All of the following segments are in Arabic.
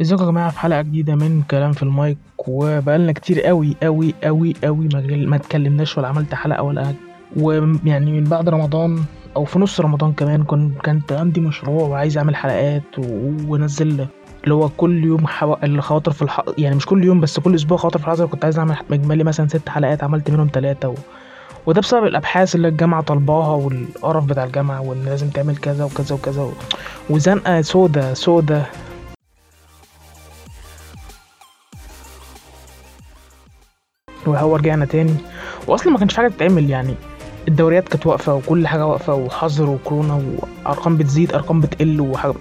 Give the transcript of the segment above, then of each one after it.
ازيكم يا جماعه؟ في حلقه جديده من كلام في المايك، وبقالنا كتير قوي قوي قوي قوي ما اتكلمناش ولا عملت حلقه ولا حاجه. ويعني من بعد رمضان او في نص رمضان كمان كانت عندي مشروع وعايز اعمل حلقات وانزل اللي هو كل يوم الخواطر في يعني مش كل يوم بس كل اسبوع خواطر في الحظر. كنت عايز اعمل مجملي مثلا 6 حلقات، عملت منهم 3 وده بسبب الابحاث اللي الجامعه طالباها والقرف بتاع الجامعه، وان لازم تعمل كذا وكذا وكذا وزنقه سودا. وهو رجعنا تاني، واصلا ما كانش حاجه تتعمل، يعني الدوريات كانت واقفه وكل حاجه واقفه وحظر وكورونا وارقام بتزيد ارقام بتقل وحاجه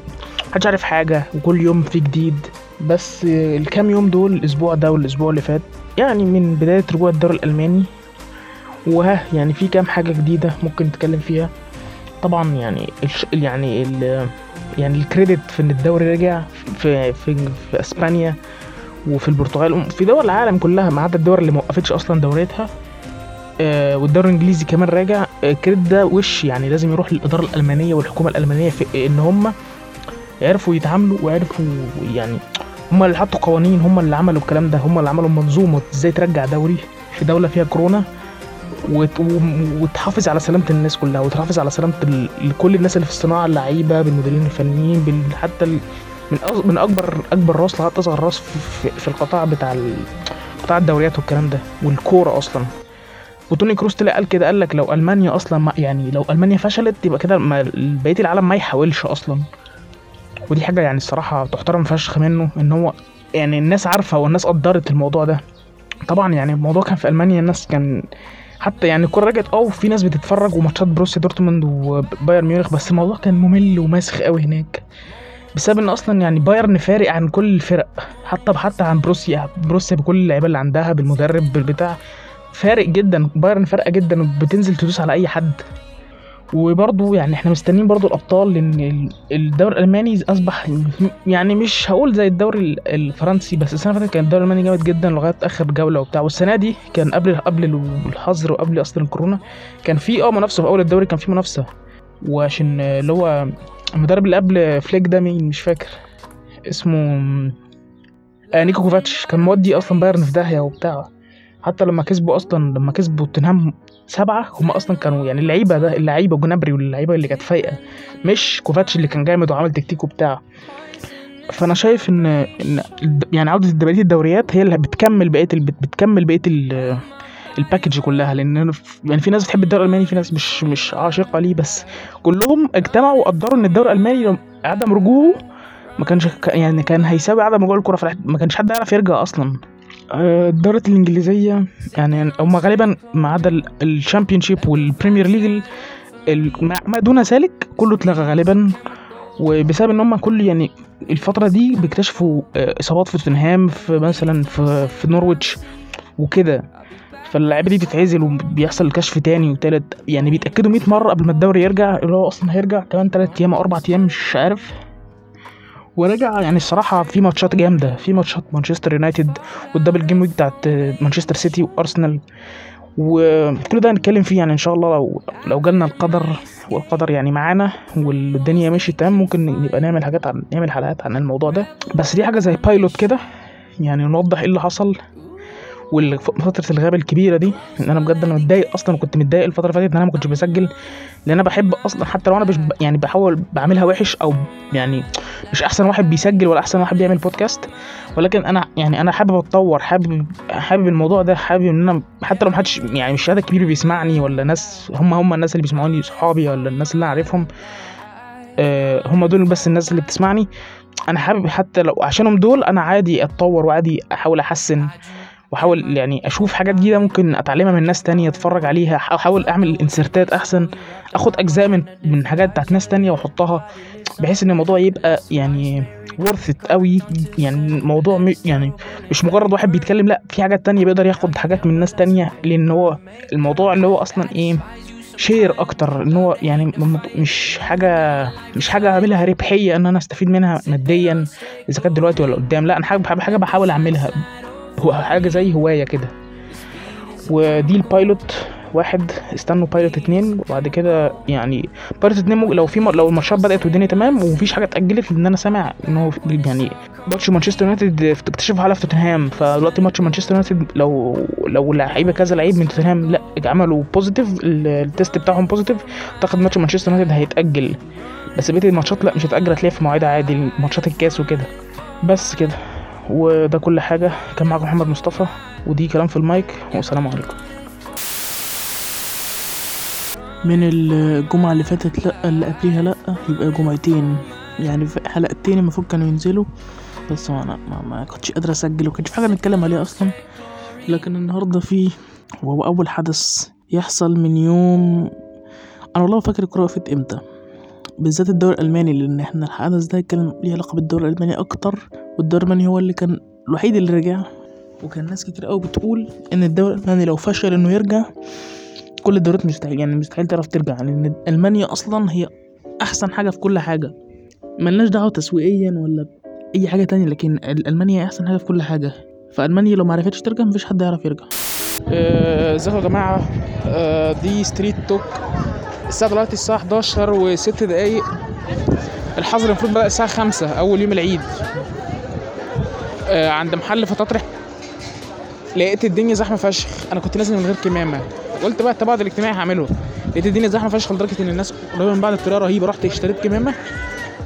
محدش عارف حاجه، وكل يوم في جديد. بس الكام يوم دول، الاسبوع ده والاسبوع اللي فات، يعني من بدايه رجوع الدوري الالماني، وها يعني في كام حاجه جديده ممكن نتكلم فيها. طبعا يعني الكريدت في ان الدوري رجع في اسبانيا وفي البرتغال، في دول العالم كلها ما عدا الدول اللي موقفتش اصلا دوريتها. والدوري الانجليزي كمان راجع. الكريدت ده وش يعني لازم يروح للاداره الالمانيه والحكومه الالمانيه في ان هم يعرفوا يتعاملوا ويعرفوا، يعني هم اللي حطوا قوانين، هم اللي عملوا الكلام ده، هم اللي عملوا منظومه ازاي ترجع دوري في دوله فيها كورونا وتحافظ على سلامه الناس كلها، وتحافظ على سلامه كل الناس اللي في الصناعه، اللعيبه بالمديرين الفنيين حتى من اكبر راس لغايه اصغر راس في القطاع بتاع قطاع الدوريات والكلام ده والكوره اصلا. وتوني كروس طلع قال كده، قال لك لو المانيا اصلا يعني لو المانيا فشلت يبقى كده بقيه العالم ما يحاولش اصلا. ودي حاجه يعني الصراحه تحترم فشخ منه، ان هو يعني الناس عارفه والناس قدرت الموضوع ده. طبعا يعني الموضوع كان في المانيا، الناس كان حتى يعني الكوره رجعت وفي ناس بتتفرج وماتشات بروسيا دورتموند وبايرن ميونخ، بس الموضوع كان ممل وماسخ قوي هناك، بسبب ان اصلا يعني بايرن فارق عن كل الفرق، حتى عن بروسيا بكل اللعيبه اللي عندها، بالمدرب بالبتاع، فارق جدا. بايرن فارقه جدا وبتنزل تدوس على اي حد. وبرضو يعني احنا مستنيين برضو الابطال، لان الدوري الالماني اصبح يعني مش هقول زي الدوري الفرنسي، بس السنه اللي فاتت كان الدوري الالماني جامد جدا لغايه اخر جوله وبتاع. والسنه دي كان قبل الحظر وقبل اصلا الكورونا كان في منافسه في اول الدوري، كان في منافسه، وعشان اللي هو المدرب اللي قبل فليك ده مين مش فاكر اسمه، نيكو كوفاتش، كان مودي اصلا بايرن في داهيه وبتاع. حتى لما كسبوا توتنهام 7، هم اصلا كانوا يعني اللعيبه جنابري واللعيبه اللي كانت فايقه، مش كوفاتش اللي كان جامد وعمل تكتيكه بتاع. فانا شايف ان يعني عوده الدوريات هي اللي بتكمل بقيه الباكج كلها، لان يعني في ناس بتحب الدوري الالماني، في ناس مش عاشقه ليه، بس كلهم اجتمعوا وقدروا ان الدوري الالماني عدم رجوعه ما كانش يعني كان هيساوي عدم رجوع الكره في، ما كانش حد يعرف يرجع اصلا. الدوري الانجليزيه يعني هم غالبا ما عدا الشامبيونشيب والبريمير ليج ما دون ذلك كله اتلغى غالبا، وبسبب ان هم كل يعني الفتره دي بيكتشفوا اصابات في توتنهام، في مثلا في نورويتش وكده، فاللعيبه دي بتتعزل وبيحصل كشف تاني وتالت، يعني بيتاكدوا 100 مره قبل ما الدوري يرجع اللي هو اصلا هيرجع كمان 3 أو 4 أيام مش عارف. ورجع يعني الصراحه في ماتشات جامده، في ماتشات مانشستر يونايتد والدبل جيم ويك بتاعت مانشستر سيتي وارسنال، وكل ده هنتكلم فيه يعني ان شاء الله لو جالنا القدر، والقدر يعني معانا والدنيا ماشيه تمام، ممكن نبقى نعمل حلقات عن الموضوع ده. بس دي حاجه زي بايلوت كده، يعني نوضح ايه اللي حصل والفترة الغابة الكبيرة دي. ان انا بجد متضايق اصلا، وكنت متضايق الفترة اللي فاتت ان انا ما كنتش بسجل، لان انا بحب اصلا حتى لو انا يعني بحاول بعملها وحش، او يعني مش احسن واحد بيسجل ولا احسن واحد بيعمل بودكاست، ولكن انا حابب اتطور، حابب الموضوع ده، حابب ان انا حتى لو محدش يعني مش عدد كبير بيسمعني، ولا ناس هم الناس اللي بيسمعوني صحابي ولا الناس اللي انا عارفهم، هم دول بس الناس اللي بتسمعني. انا حابب حتى لو عشانهم دول انا عادي اتطور، وعادي احاول احسن، وحاول يعني اشوف حاجات جديده ممكن اتعلمها من ناس تانية، اتفرج عليها، احاول اعمل انسرتات احسن، اخد اجزاء من حاجات بتاعت ناس تانية واحطها، بحيث ان الموضوع يبقى يعني worth it قوي. يعني الموضوع يعني مش مجرد واحد بيتكلم، لا في حاجات تانية بيقدر ياخد حاجات من ناس تانية، لان هو الموضوع اللي هو اصلا ايه شير اكتر، ان هو يعني مش حاجه اعملها ربحيه ان انا استفيد منها ماديا اذا كانت دلوقتي ولا قدام، لا انا حاجه بحاول اعملها، هو حاجه زي هوايه كده. ودي البايلوت، واحد استنوا بايلوت 2، وبعد كده يعني بايلوت 2 لو الماتشات بدات والدنيا تمام ومفيش حاجه اتاجلت، لان انا سامع ان هو يعني ماتش مانشستر يونايتد اكتشفوا على توتنهام، فدلوقتي ماتش مانشستر يونايتد لو لعيبه كذا لعيب من توتنهام لا عملوا بوزيتيف، التيست بتاعهم بوزيتيف، تاخد ماتش مانشستر يونايتد هيتاجل، بس بقيه الماتشات لا مش هتاجل، هتلاقيها في مواعيد عادي، ماتشات الكاس وكده. بس كده وده كل حاجه. كان معاكم محمد مصطفى، ودي كلام في المايك، والسلام عليكم. من الجمعه اللي فاتت لا اللي قبليها لا، يبقى جمعتين يعني حلقتين المفروض كانوا ينزلوا، بس انا ما كنتش قادر اسجل وكنتش في حاجه نتكلم عليها اصلا. لكن النهارده فيه وهو اول حدث يحصل من يوم، انا والله فاكر الكوره وقفت امتى بالذات الدوري الالماني، لان احنا الحدث ده كان ليه علاقه بالدوري الالماني اكتر، والدوري الالماني هو اللي كان الوحيد اللي رجع. وكان ناس كتير قوي بتقول ان الدوري الالماني لو فشل انه يرجع، كل الدوريات مستحيل تعرف ترجع، لان المانيا اصلا هي احسن حاجه في كل حاجه، ملناش دعوه تسويقيا ولا اي حاجه تانية، لكن المانيا احسن حاجه في كل حاجه. فالمانيا لو ما عرفتش ترجع مفيش حد يعرف يرجع. ازيكم يا جماعه، دي ستريت توك. الساعه دلوقتي الساعه 11:06، الحظر المفروض بدا الساعه 5 اول يوم العيد. عند محل فطاطري لقيت الدنيا زحمه فشخ، انا كنت نازل من غير كمامه، قلت بقى التباعد الاجتماعي هعمله، لقيت الدنيا زحمه فشخ لدرجه ان الناس قريبه من بعض بطريقه رهيبه، رحت اشتريت كمامه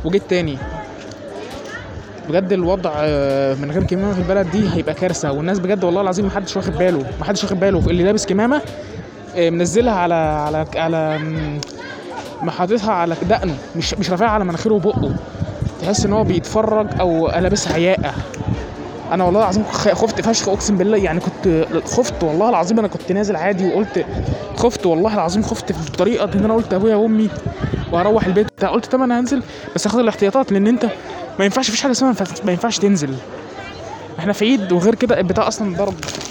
وجيت تاني. بجد الوضع من غير كمامه في البلد دي هيبقى كارثه، والناس بجد والله العظيم محدش واخد باله، اللي لابس كمامه منزلها على محاطتها على دقنه، مش رافعها على مناخيره وبقه، تحس ان هو بيتفرج او لابس عياقه. انا والله العظيم خفت فشخ، اقسم بالله يعني كنت خفت والله العظيم. انا كنت نازل عادي وقلت خفت والله العظيم، خفت بطريقه ان انا قلت ابويا وامي وهروح البيت، قلت طب انا هنزل بس اخد الاحتياطات، لان انت ما ينفعش، مفيش حاجه اسمها ما ينفعش تنزل، احنا في عيد، وغير كده البتاع اصلا ضرب